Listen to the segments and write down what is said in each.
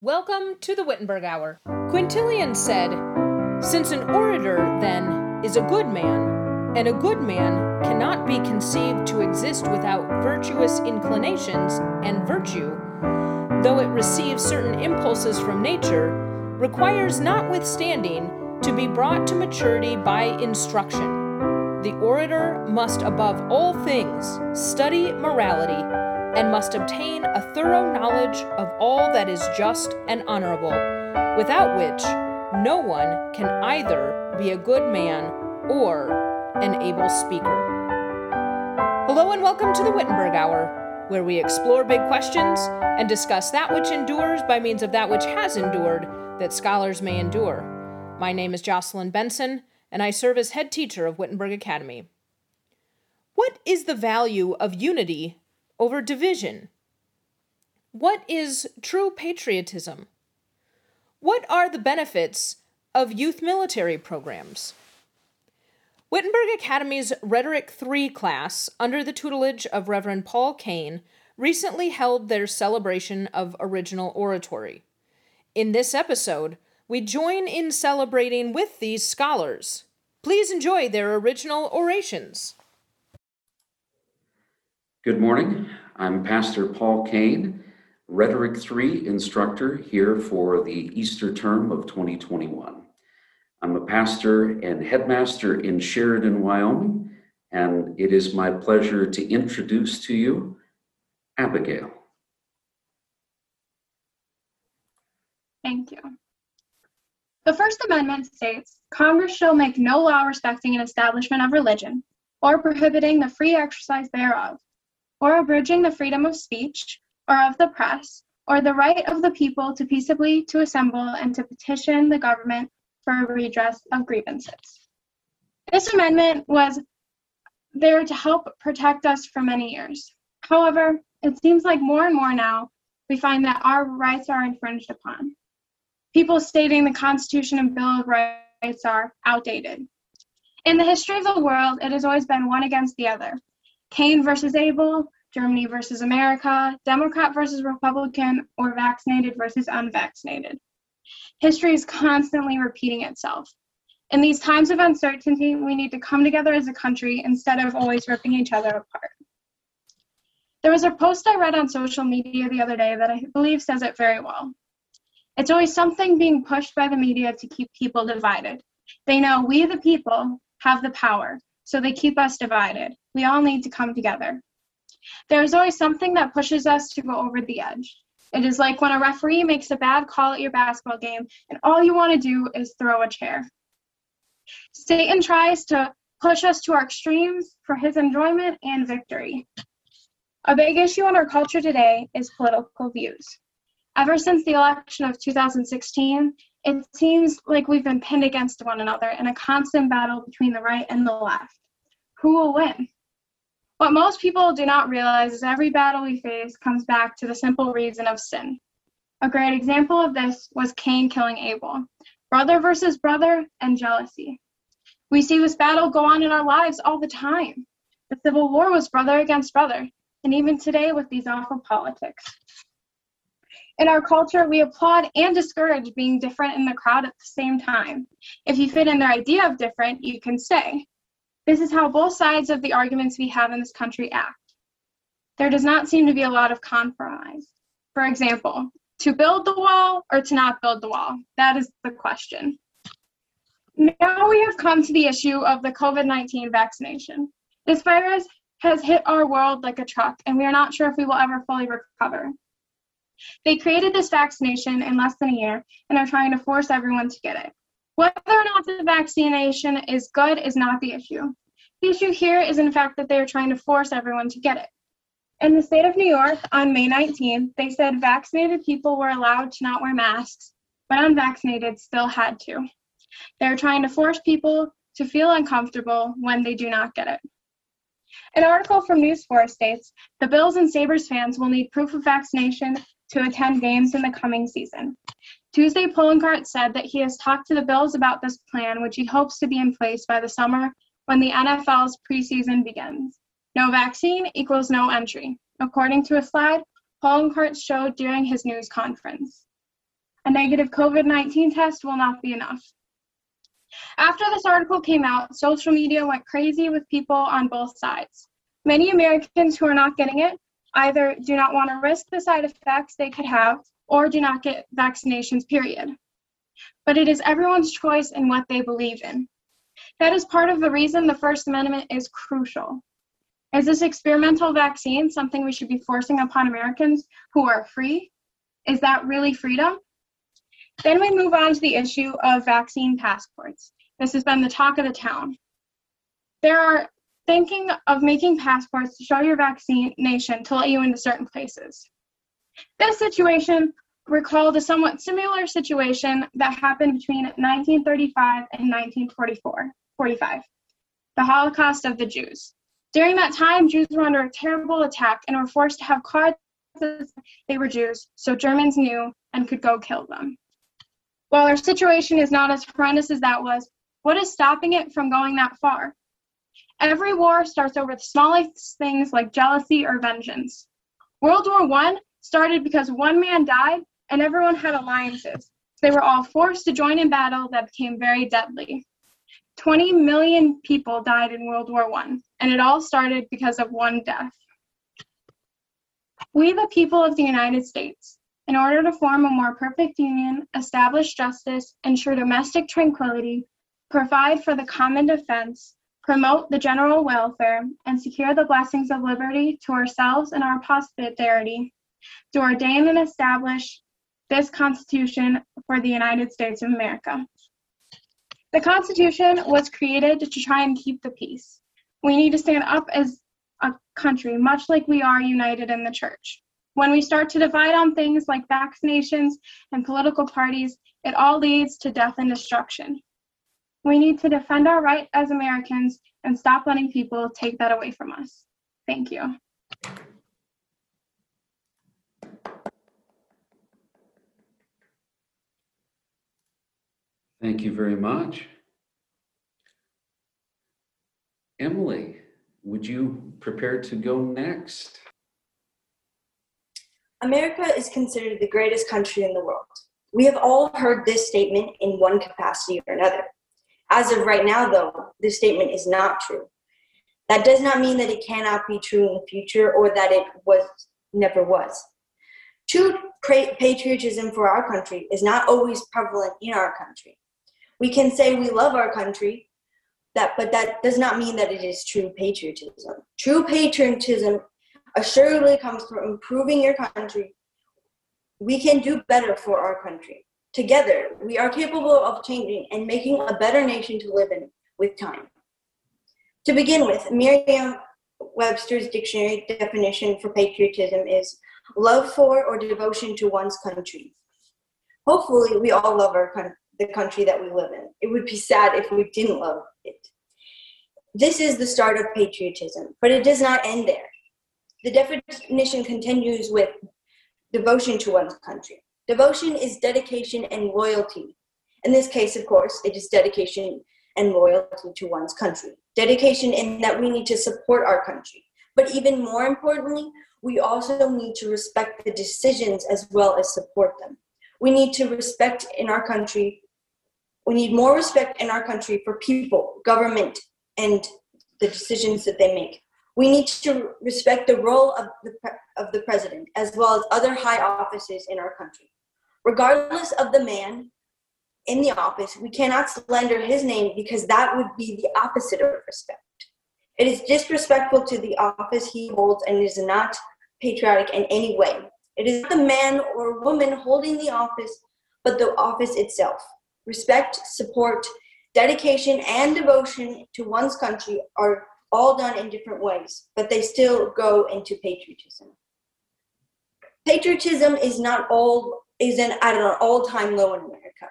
Welcome to the Wittenberg Hour. Quintilian said, "Since an orator, then, is a good man, and a good man cannot be conceived to exist without virtuous inclinations and virtue, though it receives certain impulses from nature, requires notwithstanding to be brought to maturity by instruction. The orator must above all things study morality, and must obtain a thorough knowledge of all that is just and honorable, without which no one can either be a good man or an able speaker." Hello and welcome to the Wittenberg Hour, where we explore big questions and discuss that which endures by means of that which has endured, that scholars may endure. My name is Jocelyn Benson, and I serve as head teacher of Wittenberg Academy. What is the value of unity over division? What is true patriotism? What are the benefits of youth military programs? Wittenberg Academy's Rhetoric III class, under the tutelage of Reverend Paul Kane, recently held their celebration of original oratory. In this episode, we join in celebrating with these scholars. Please enjoy their original orations. Good morning. I'm Pastor Paul Kane, Rhetoric III instructor here for the Easter term of 2021. I'm a pastor and headmaster in Sheridan, Wyoming, and it is my pleasure to introduce to you Abigail. Thank you. The First Amendment states, "Congress shall make no law respecting an establishment of religion, or prohibiting the free exercise thereof, or abridging the freedom of speech, or of the press, or the right of the people to peaceably to assemble and to petition the government for a redress of grievances." This amendment was there to help protect us for many years. However, it seems like more and more now, we find that our rights are infringed upon. People stating the Constitution and Bill of Rights are outdated. In the history of the world, it has always been one against the other. Cain versus Abel, Germany versus America, Democrat versus Republican, or vaccinated versus unvaccinated. History is constantly repeating itself. In these times of uncertainty, we need to come together as a country instead of always ripping each other apart. There was a post I read on social media the other day that I believe says it very well. It's always something being pushed by the media to keep people divided. They know we, the people, have the power, so they keep us divided. We all need to come together. There is always something that pushes us to go over the edge. It is like when a referee makes a bad call at your basketball game and all you want to do is throw a chair. Satan tries to push us to our extremes for his enjoyment and victory. A big issue in our culture today is political views. Ever since the election of 2016, it seems like we've been pinned against one another in a constant battle between the right and the left. Who will win? What most people do not realize is every battle we face comes back to the simple reason of sin. A great example of this was Cain killing Abel, brother versus brother, and jealousy. We see this battle go on in our lives all the time. The Civil War was brother against brother, and even today with these awful politics. In our culture, we applaud and discourage being different in the crowd at the same time. If you fit in their idea of different, you can say, "This is how both sides of the arguments we have in this country act." There does not seem to be a lot of compromise. For example, to build the wall or to not build the wall? That is the question. Now we have come to the issue of the COVID-19 vaccination. This virus has hit our world like a truck, and we are not sure if we will ever fully recover. They created this vaccination in less than a year and are trying to force everyone to get it. Whether or not the vaccination is good is not the issue. The issue here is, in fact, that they are trying to force everyone to get it. In the state of New York, on May 19th, they said vaccinated people were allowed to not wear masks, but unvaccinated still had to. They're trying to force people to feel uncomfortable when they do not get it. An article from News 4 states, "The Bills and Sabres fans will need proof of vaccination to attend games in the coming season." Tuesday, Polenkart said that he has talked to the Bills about this plan, which he hopes to be in place by the summer when the NFL's preseason begins. No vaccine equals no entry, according to a slide Polenkart showed during his news conference. a negative COVID-19 test will not be enough. After this article came out, social media went crazy with people on both sides. Many Americans who are not getting it either do not want to risk the side effects they could have or do not get vaccinations, period. But it is everyone's choice in what they believe in. That is part of the reason the First Amendment is crucial. Is this experimental vaccine something we should be forcing upon Americans who are free? Is that really freedom? Then we move on to the issue of vaccine passports. This has been the talk of the town. They are thinking of making passports to show your vaccination to let you into certain places. This situation recalled a somewhat similar situation that happened between 1935 and 1945, the Holocaust of the Jews. During that time, Jews were under a terrible attack and were forced to have cards that they were Jews, so Germans knew and could go kill them. While our situation is not as horrendous as that was, what is stopping it from going that far? Every war starts over the smallest things like jealousy or vengeance. World War I started because one man died and everyone had alliances. They were all forced to join in battle that became very deadly. 20 million people died in World War I, and it all started because of one death. We, the people of the United States, in order to form a more perfect union, establish justice, ensure domestic tranquility, provide for the common defense, promote the general welfare, and secure the blessings of liberty to ourselves and our posterity, do ordain and establish this Constitution for the United States of America. The Constitution was created to try and keep the peace. We need to stand up as a country, much like we are united in the church. When we start to divide on things like vaccinations and political parties, it all leads to death and destruction. We need to defend our right as Americans and stop letting people take that away from us. Thank you. Thank you very much. Emily, would you prepare to go next? America is considered the greatest country in the world. We have all heard this statement in one capacity or another. As of right now, though, this statement is not true. That does not mean that it cannot be true in the future or that it never was. True patriotism for our country is not always prevalent in our country. We can say we love our country, but that does not mean that it is true patriotism. True patriotism assuredly comes from improving your country. We can do better for our country. Together, we are capable of changing and making a better nation to live in with time. To begin with, Merriam-Webster's dictionary definition for patriotism is love for or devotion to one's country. Hopefully, we all love the country that we live in. It would be sad if we didn't love it. This is the start of patriotism, but it does not end there. The definition continues with devotion to one's country. Devotion is dedication and loyalty. In this case, of course, it is dedication and loyalty to one's country. Dedication in that we need to support our country. But even more importantly, we also need to respect the decisions as well as support them. We need to respect in our country, we need more respect in our country for people, government, and the decisions that they make. We need to respect the role of the president as well as other high offices in our country. Regardless of the man in the office, we cannot slander his name because that would be the opposite of respect. It is disrespectful to the office he holds and is not patriotic in any way. It is not the man or woman holding the office, but the office itself. Respect, support, dedication, and devotion to one's country are all done in different ways, but they still go into patriotism. Patriotism is at an all-time low in America.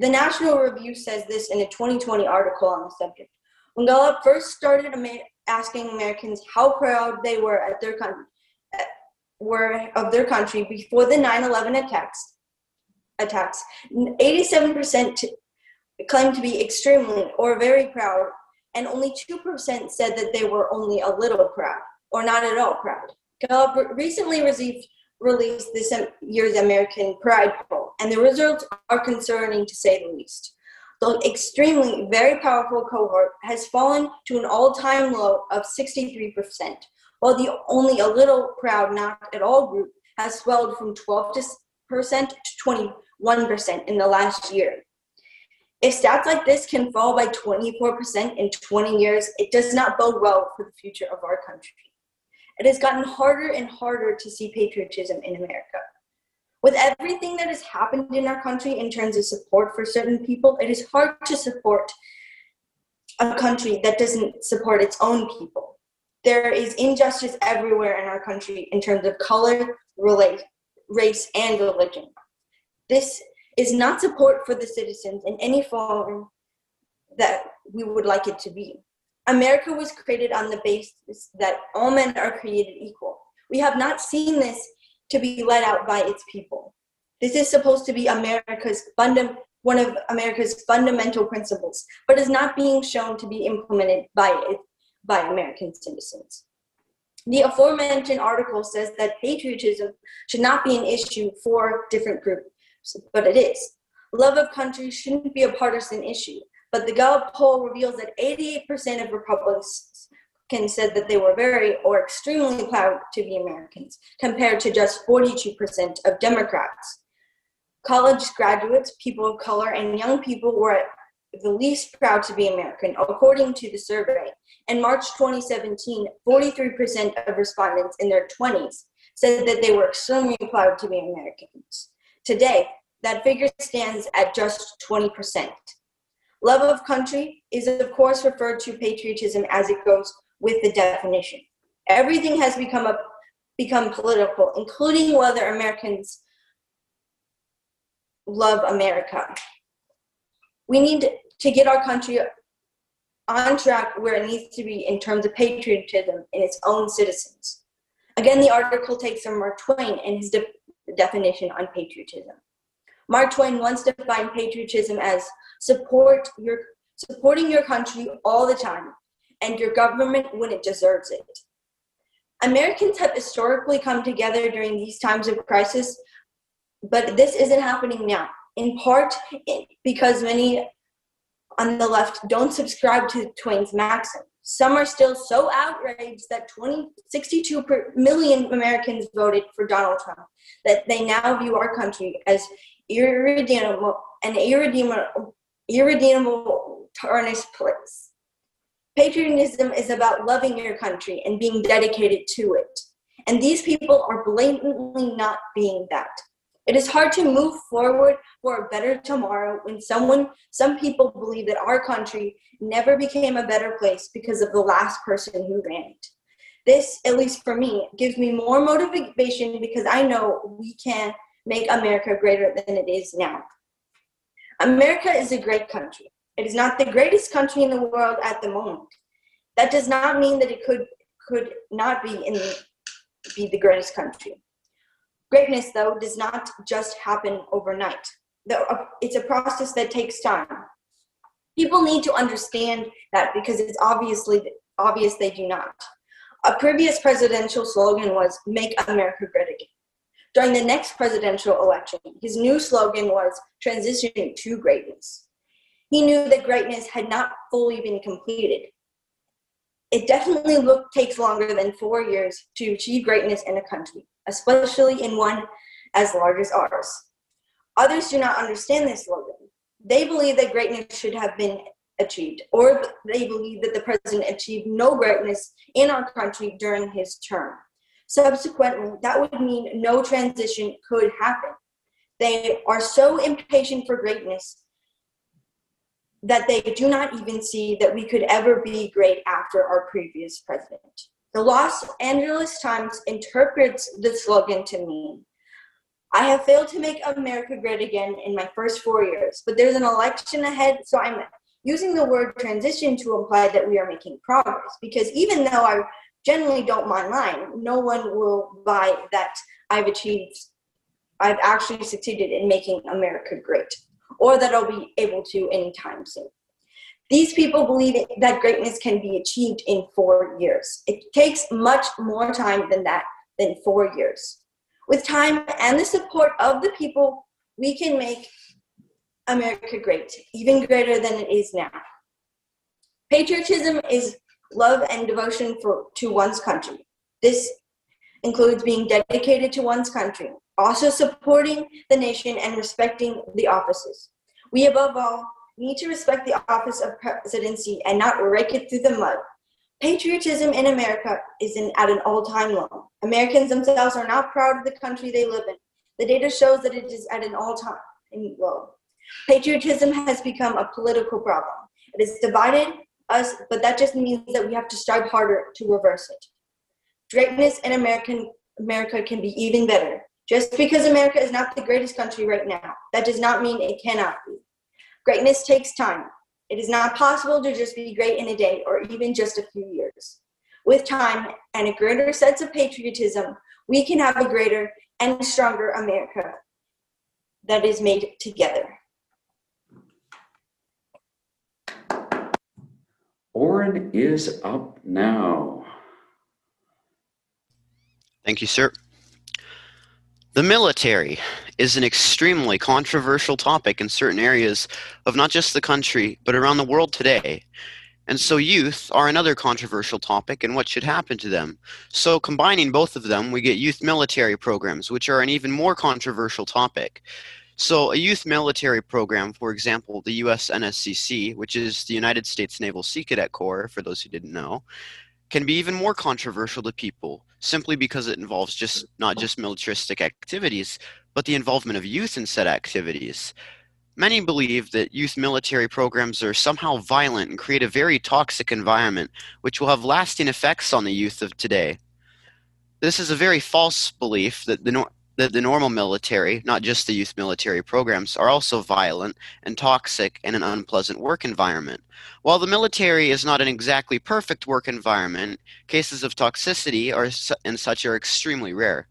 The National Review says this in a 2020 article on the subject. When Gallup first started asking Americans how proud they were of their country before the 9/11 attacks, 87% claimed to be extremely or very proud, and only 2% said that they were only a little proud or not at all proud. Gallup recently received released this year's American Pride poll, and the results are concerning to say the least. The extremely very powerful cohort has fallen to an all-time low of 63%, while the only a little proud not at all group has swelled from 12% to 21% in the last year. If stats like this can fall by 24% in 20 years, it does not bode well for the future of our country. It has gotten harder and harder to see patriotism in America. With everything that has happened in our country in terms of support for certain people, it is hard to support a country that doesn't support its own people. There is injustice everywhere in our country in terms of color, race, and religion. This is not support for the citizens in any form that we would like it to be. America was created on the basis that all men are created equal. We have not seen this to be led out by its people. This is supposed to be one of America's fundamental principles, but is not being shown to be implemented by American citizens. The aforementioned article says that patriotism should not be an issue for different groups, but it is. Love of country shouldn't be a partisan issue, but the Gallup poll reveals that 88% of Republicans said that they were very or extremely proud to be Americans, compared to just 42% of Democrats. College graduates, people of color, and young people were the least proud to be American, according to the survey. In March 2017, 43% of respondents in their 20s said that they were extremely proud to be Americans. Today, that figure stands at just 20%. Love of country is, of course, referred to patriotism as it goes with the definition. Everything has become political, including whether Americans love America. We need to get our country on track where it needs to be in terms of patriotism in its own citizens. Again, the article takes from Mark Twain and his definition on patriotism. Mark Twain once defined patriotism as supporting your country all the time and your government when it deserves it. Americans have historically come together during these times of crisis, but this isn't happening now. In part because many on the left don't subscribe to Twain's maxim. Some are still so outraged that 62 million Americans voted for Donald Trump that they now view our country as irredeemable tarnished place. Patriotism is about loving your country and being dedicated to it. And these people are blatantly not being that. It is hard to move forward for a better tomorrow when some people believe that our country never became a better place because of the last person who ran it. This, at least for me, gives me more motivation because I know we can make America greater than it is now. America is a great country. It is not the greatest country in the world at the moment. That does not mean that it could not be the greatest country. Greatness, though, does not just happen overnight. It's a process that takes time. People need to understand that because it's obvious they do not. A previous presidential slogan was, "Make America Great Again." During the next presidential election, his new slogan was, "Transitioning to Greatness." He knew that greatness had not fully been completed. It definitely takes longer than 4 years to achieve greatness in a country, especially in one as large as ours. Others do not understand this slogan. They believe that greatness should have been achieved, or they believe that the president achieved no greatness in our country during his term. Subsequently, that would mean no transition could happen. They are so impatient for greatness that they do not even see that we could ever be great after our previous president. The Los Angeles Times interprets the slogan to mean, "I have failed to make America great again in my first 4 years, but there's an election ahead, so I'm using the word transition to imply that we are making progress, because even though I generally don't mind lying, no one will buy that I've actually succeeded in making America great, or that I'll be able to anytime soon." These people believe that greatness can be achieved in 4 years. It takes much more time than 4 years. With time and the support of the people, we can make America great, even greater than it is now. Patriotism is love and devotion to one's country. This includes being dedicated to one's country, also supporting the nation and respecting the offices. We, above all, need to respect the office of presidency and not rake it through the mud. Patriotism in America is at an all-time low. Americans themselves are not proud of the country they live in. The data shows that it is at an all-time low. Patriotism has become a political problem. It has divided us, but that just means that we have to strive harder to reverse it. Greatness in America can be even better. Just because America is not the greatest country right now, that does not mean it cannot be. Greatness takes time. It is not possible to just be great in a day or even just a few years. With time and a greater sense of patriotism, we can have a greater and stronger America that is made together. Oren is up now. Thank you, sir. The military is an extremely controversial topic in certain areas of not just the country, but around the world today. And so youth are another controversial topic and what should happen to them. So combining both of them, we get youth military programs, which are an even more controversial topic. So a youth military program, for example, the U.S. NSCC, which is the United States Naval Sea Cadet Corps, for those who didn't know, can be even more controversial to people simply because it involves just not just militaristic activities, but the involvement of youth in said activities. Many believe that youth military programs are somehow violent and create a very toxic environment, which will have lasting effects on the youth of today. This is a very false belief that the normal military, not just the youth military programs, are also violent and toxic and an unpleasant work environment. While the military is not an exactly perfect work environment, cases of toxicity and such are extremely rare.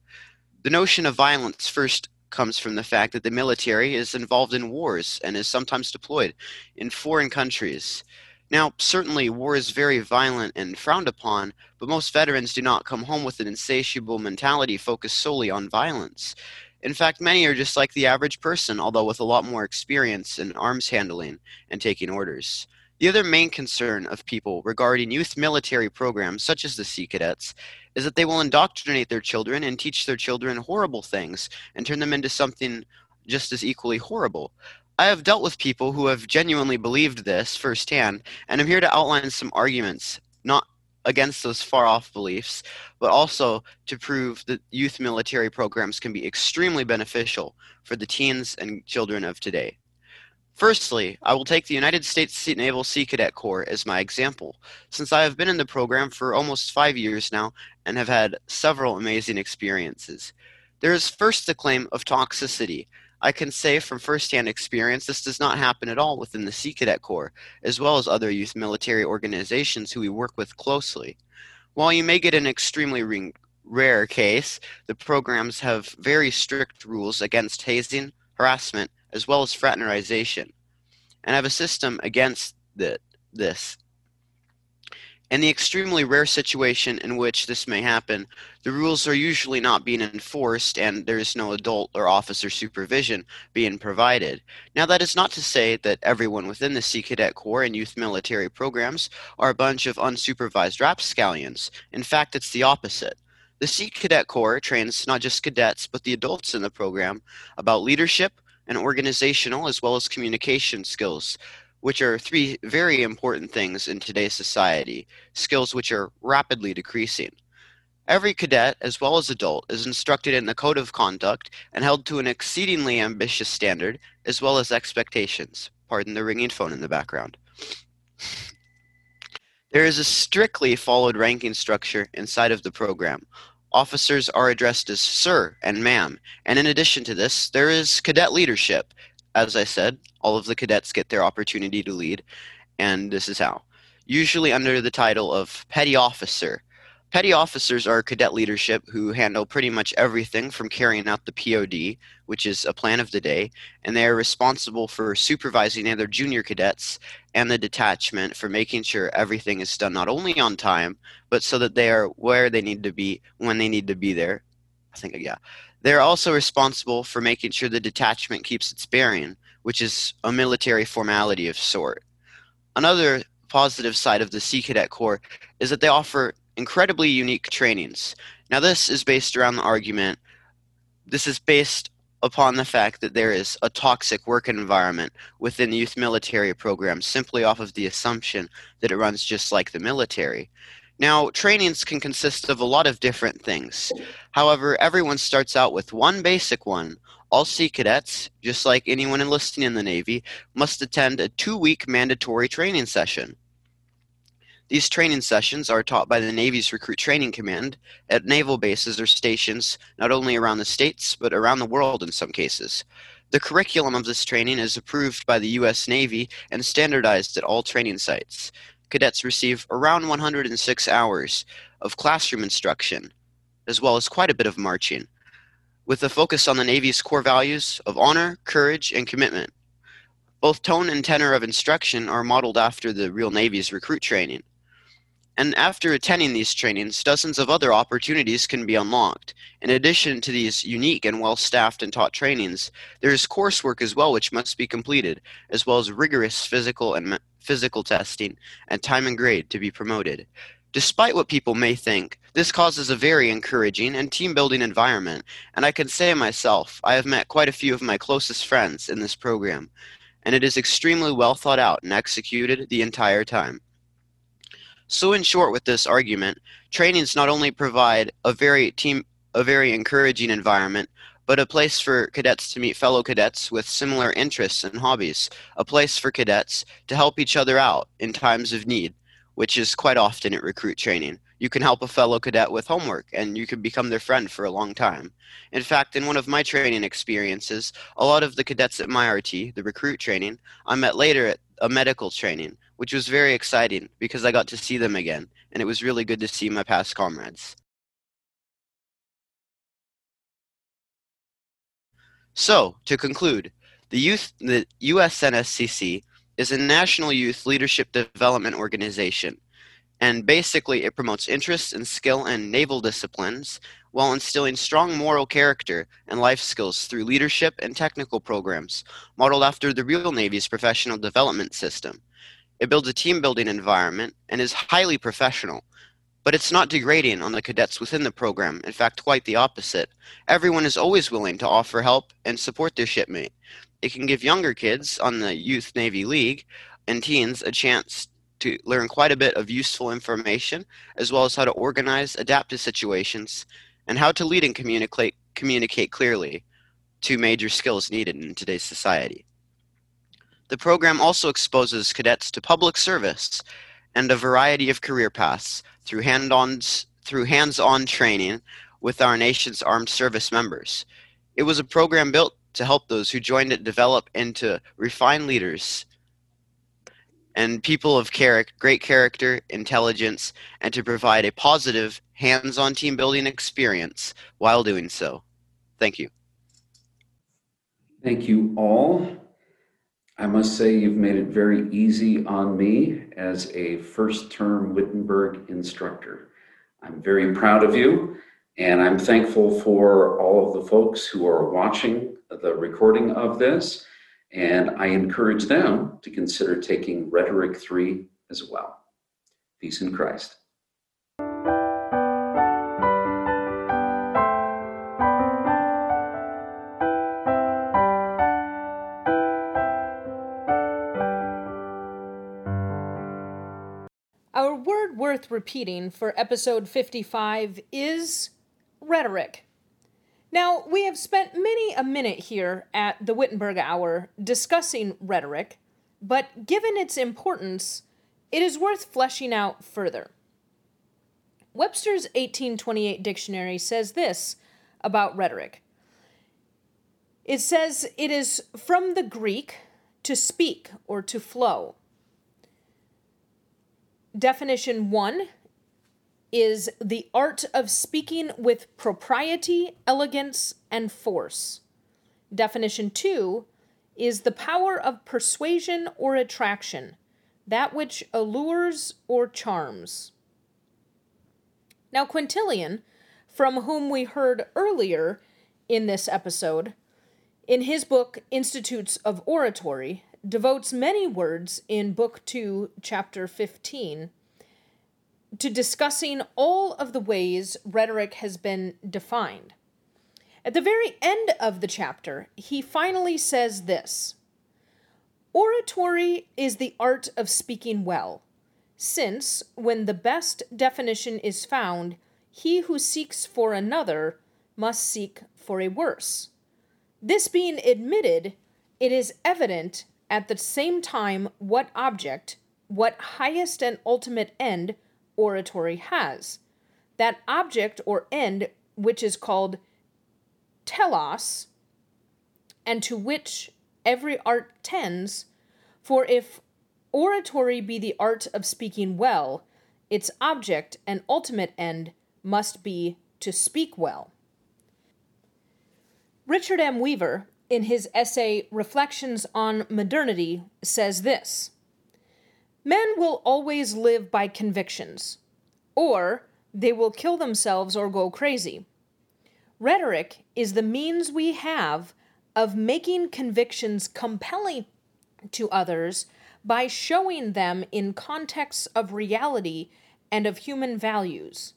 The notion of violence first comes from the fact that the military is involved in wars and is sometimes deployed in foreign countries. Now, certainly war is very violent and frowned upon, but most veterans do not come home with an insatiable mentality focused solely on violence. In fact, many are just like the average person, although with a lot more experience in arms handling and taking orders. The other main concern of people regarding youth military programs, such as the Sea Cadets, is that they will indoctrinate their children and teach their children horrible things and turn them into something just as equally horrible. I have dealt with people who have genuinely believed this firsthand, and I'm here to outline some arguments, not against those far-off beliefs, but also to prove that youth military programs can be extremely beneficial for the teens and children of today. Firstly, I will take the United States Naval Sea Cadet Corps as my example, since I have been in the program for almost 5 years now and have had several amazing experiences. There is first the claim of toxicity. I can say from firsthand experience this does not happen at all within the Sea Cadet Corps, as well as other youth military organizations who we work with closely. While you may get an extremely rare case, the programs have very strict rules against hazing, harassment, as well as fraternization, and have a system against this. In the extremely rare situation in which this may happen, the rules are usually not being enforced and there is no adult or officer supervision being provided. Now, that is not to say that everyone within the Sea Cadet Corps and youth military programs are a bunch of unsupervised rapscallions. In fact, it's the opposite. The Sea Cadet Corps trains not just cadets, but the adults in the program about leadership and organizational as well as communication skills, which are three very important things in today's society, skills which are rapidly decreasing. Every cadet, as well as adult, is instructed in the code of conduct and held to an exceedingly ambitious standard, as well as expectations. Pardon the ringing phone in the background. There is a strictly followed ranking structure inside of the program. Officers are addressed as sir and ma'am, and in addition to this, there is cadet leadership. As I said, all of the cadets get their opportunity to lead, and this is how. Usually under the title of petty officer. Petty officers are cadet leadership who handle pretty much everything from carrying out the POD, which is a plan of the day, and they are responsible for supervising other junior cadets and the detachment for making sure everything is done not only on time, but so that they are where they need to be when they need to be there. They are also responsible for making sure the detachment keeps its bearing, which is a military formality of sort. Another positive side of the Sea Cadet Corps is that they offer incredibly unique trainings. Now, this is based around the argument, this is based upon the fact that there is a toxic work environment within the youth military program, simply off of the assumption that it runs just like the military. Now, trainings can consist of a lot of different things. However, everyone starts out with one basic one. All Sea Cadets, just like anyone enlisting in the Navy, must attend a 2-week mandatory training session. These training sessions are taught by the Navy's Recruit Training Command at naval bases or stations not only around the states, but around the world in some cases. The curriculum of this training is approved by the U.S. Navy and standardized at all training sites. Cadets receive around 106 hours of classroom instruction, as well as quite a bit of marching, with a focus on the Navy's core values of honor, courage, and commitment. Both tone and tenor of instruction are modeled after the real Navy's recruit training. And after attending these trainings, dozens of other opportunities can be unlocked. In addition to these unique and well-staffed and taught trainings, there is coursework as well which must be completed, as well as rigorous physical testing and time and grade to be promoted. Despite what people may think, this causes a very encouraging and team-building environment, and I can say myself, I have met quite a few of my closest friends in this program, and it is extremely well thought out and executed the entire time. So in short, with this argument, trainings not only provide a very encouraging environment, but a place for cadets to meet fellow cadets with similar interests and hobbies, a place for cadets to help each other out in times of need, which is quite often at recruit training. You can help a fellow cadet with homework, and you can become their friend for a long time. In fact, in one of my training experiences, a lot of the cadets at my RT, the recruit training, I met later at a medical training, which was very exciting because I got to see them again, and it was really good to see my past comrades. So, to conclude, the USNSCC is a national youth leadership development organization, and basically it promotes interests and skill in naval disciplines while instilling strong moral character and life skills through leadership and technical programs modeled after the real Navy's professional development system. It builds a team-building environment and is highly professional, but it's not degrading on the cadets within the program. In fact, quite the opposite. Everyone is always willing to offer help and support their shipmate. It can give younger kids on the Youth Navy League and teens a chance to learn quite a bit of useful information, as well as how to organize, adapt to situations, and how to lead and communicate clearly, two major skills needed in today's society. The program also exposes cadets to public service and a variety of career paths through hands-on training with our nation's armed service members. It was a program built to help those who joined it develop into refined leaders and people of great character, intelligence, and to provide a positive, hands-on team-building experience while doing so. Thank you. Thank you all. I must say you've made it very easy on me as a first-term Wittenberg instructor. I'm very proud of you, and I'm thankful for all of the folks who are watching the recording of this, and I encourage them to consider taking Rhetoric 3 as well. Peace in Christ. Our word worth repeating for episode 55 is rhetoric. Now, we have spent many a minute here at the Wittenberg Hour discussing rhetoric, but given its importance, it is worth fleshing out further. Webster's 1828 dictionary says this about rhetoric. It says it is from the Greek to speak or to flow. Definition 1 is the art of speaking with propriety, elegance, and force. Definition 2 is the power of persuasion or attraction, that which allures or charms. Now, Quintilian, from whom we heard earlier, in this episode, in his book, Institutes of Oratory, devotes many words in Book 2, Chapter 15, to discussing all of the ways rhetoric has been defined. At the very end of the chapter, he finally says this: "Oratory is the art of speaking well, since, when the best definition is found, he who seeks for another must seek for a worse. This being admitted, it is evident at the same time what object, what highest and ultimate end oratory has. That object or end which is called telos, and to which every art tends, for if oratory be the art of speaking well, its object and ultimate end must be to speak well." Richard M. Weaver, in his essay Reflections on Modernity, says this: "Men will always live by convictions, or they will kill themselves or go crazy. Rhetoric is the means we have of making convictions compelling to others by showing them in contexts of reality and of human values.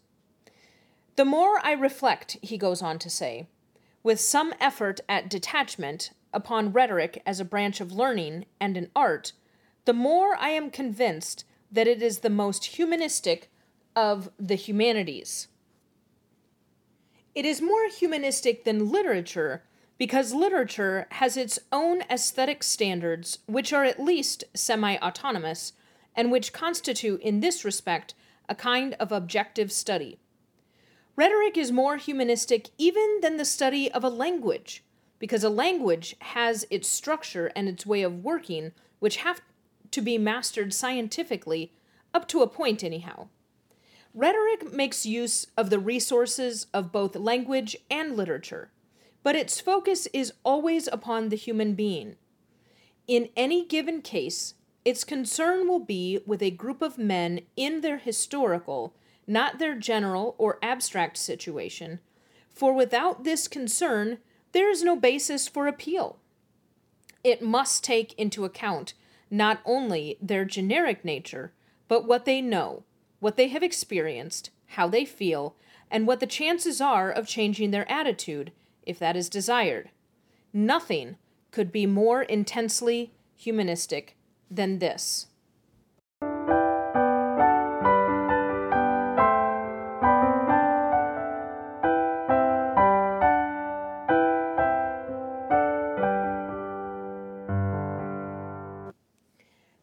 The more I reflect," he goes on to say, "with some effort at detachment upon rhetoric as a branch of learning and an art, the more I am convinced that it is the most humanistic of the humanities. It is more humanistic than literature because literature has its own aesthetic standards, which are at least semi-autonomous, and which constitute in this respect a kind of objective study. Rhetoric is more humanistic even than the study of a language, because a language has its structure and its way of working, which have to be mastered scientifically, up to a point anyhow. Rhetoric makes use of the resources of both language and literature, but its focus is always upon the human being. In any given case, its concern will be with a group of men in their historical, not their general or abstract situation, for without this concern, there is no basis for appeal. It must take into account not only their generic nature, but what they know, what they have experienced, how they feel, and what the chances are of changing their attitude, if that is desired. Nothing could be more intensely humanistic than this."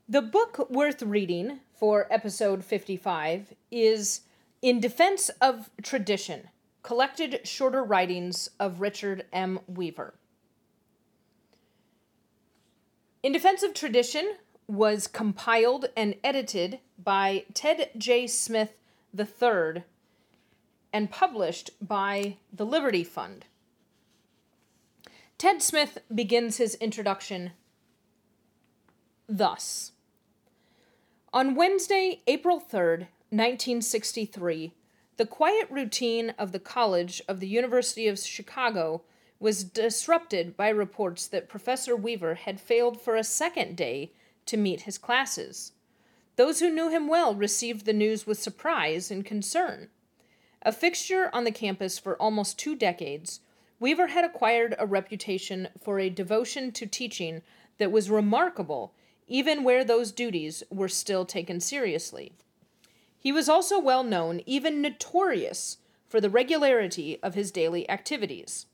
The book worth reading for episode 55 is In Defense of Tradition, Collected Shorter Writings of Richard M. Weaver. In Defense of Tradition was compiled and edited by Ted J. Smith III and published by the Liberty Fund. Ted Smith begins his introduction thus: "On Wednesday, April 3rd, 1963, the quiet routine of the College of the University of Chicago was disrupted by reports that Professor Weaver had failed for a second day to meet his classes. Those who knew him well received the news with surprise and concern. A fixture on the campus for almost 2 decades, Weaver had acquired a reputation for a devotion to teaching that was remarkable even where those duties were still taken seriously. He was also well known, even notorious, for the regularity of his daily activities.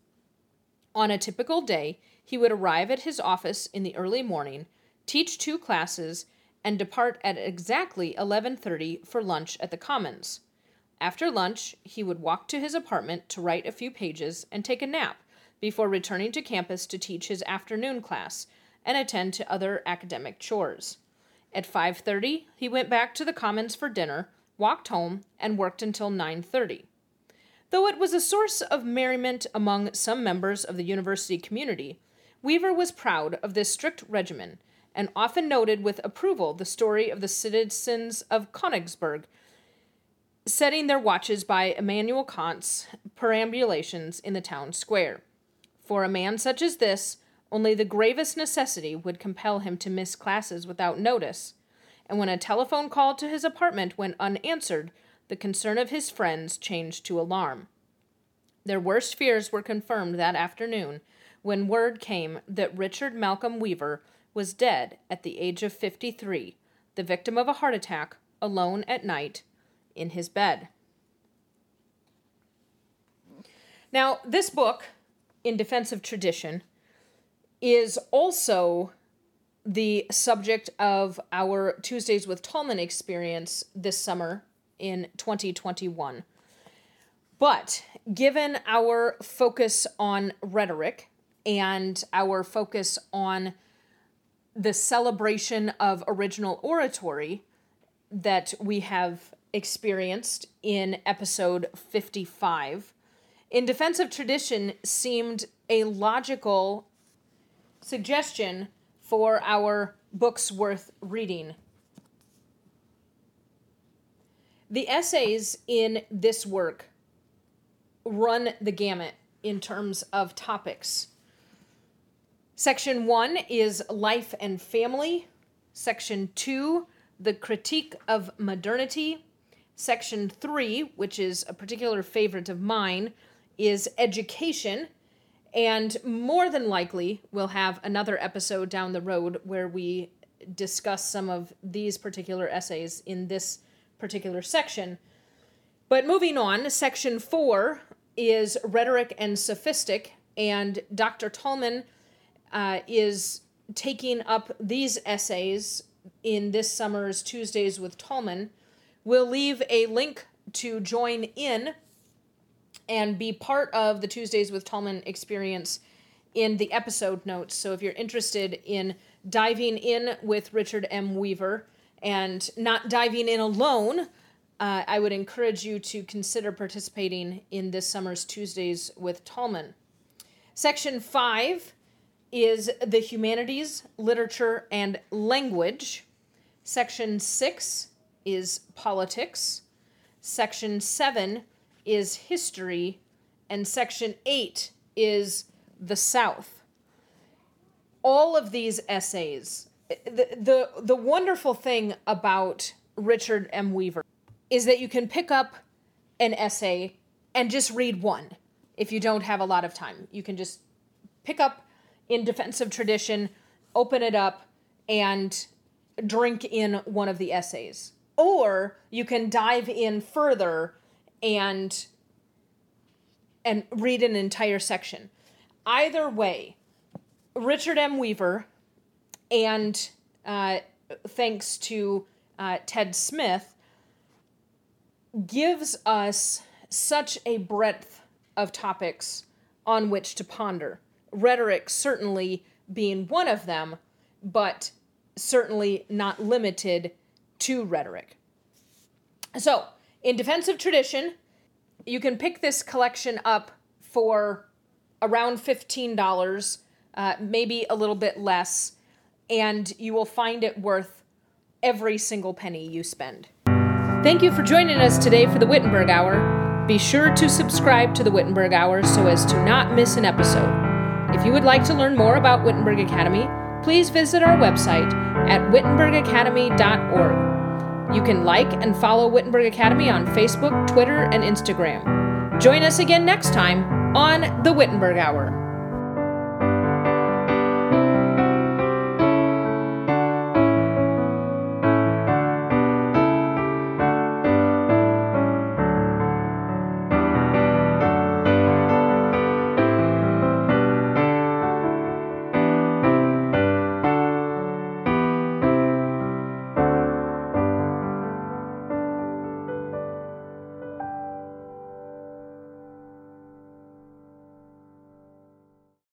On a typical day, he would arrive at his office in the early morning, teach 2 classes, and depart at exactly 11:30 for lunch at the Commons. After lunch, he would walk to his apartment to write a few pages and take a nap before returning to campus to teach his afternoon class and attend to other academic chores. At 5:30, he went back to the Commons for dinner, walked home, and worked until 9:30. Though it was a source of merriment among some members of the university community, Weaver was proud of this strict regimen, and often noted with approval the story of the citizens of Konigsberg setting their watches by Immanuel Kant's perambulations in the town square. For a man such as this, only the gravest necessity would compel him to miss classes without notice, and when a telephone call to his apartment went unanswered, the concern of his friends changed to alarm. Their worst fears were confirmed that afternoon, when word came that Richard Malcolm Weaver was dead at the age of 53, the victim of a heart attack, alone at night, in his bed. Now, this book, In Defense of Tradition, is also the subject of our Tuesdays with Tallmon experience this summer in 2021. But given our focus on rhetoric and our focus on the celebration of original oratory that we have experienced in episode 55, In Defense of Tradition seemed a logical suggestion for our books worth reading. The essays in this work run the gamut in terms of topics. Section 1 is Life and Family. Section 2, The Critique of Modernity. Section 3, which is a particular favorite of mine, is Education. And more than likely, we'll have another episode down the road where we discuss some of these particular essays in this particular section. But moving on, Section 4 is Rhetoric and Sophistic, and Dr. Tallmon is taking up these essays in this summer's Tuesdays with Tallmon. We'll leave a link to join in and be part of the Tuesdays with Tallmon experience in the episode notes. So if you're interested in diving in with Richard M. Weaver and not diving in alone, I would encourage you to consider participating in this summer's Tuesdays with Tallmon. Section 5 is the humanities, literature, and language. Section 6 is politics. Section 7 is history. And Section 8 is the South. All of these essays, the wonderful thing about Richard M. Weaver is that you can pick up an essay and just read one. If you don't have a lot of time, you can just pick up In Defense of Tradition, open it up, and drink in one of the essays. Or you can dive in further and read an entire section. Either way, Richard M. Weaver, and thanks to Ted Smith, gives us such a breadth of topics on which to ponder. Rhetoric certainly being one of them, but certainly not limited to rhetoric. So, In Defense of Tradition, you can pick this collection up for around $15, maybe a little bit less, and you will find it worth every single penny you spend. Thank you for joining us today for the Wittenberg Hour. Be sure to subscribe to the Wittenberg Hour so as to not miss an episode. If you would like to learn more about Wittenberg Academy, please visit our website at wittenbergacademy.org. You can like and follow Wittenberg Academy on Facebook, Twitter, and Instagram. Join us again next time on the Wittenberg Hour.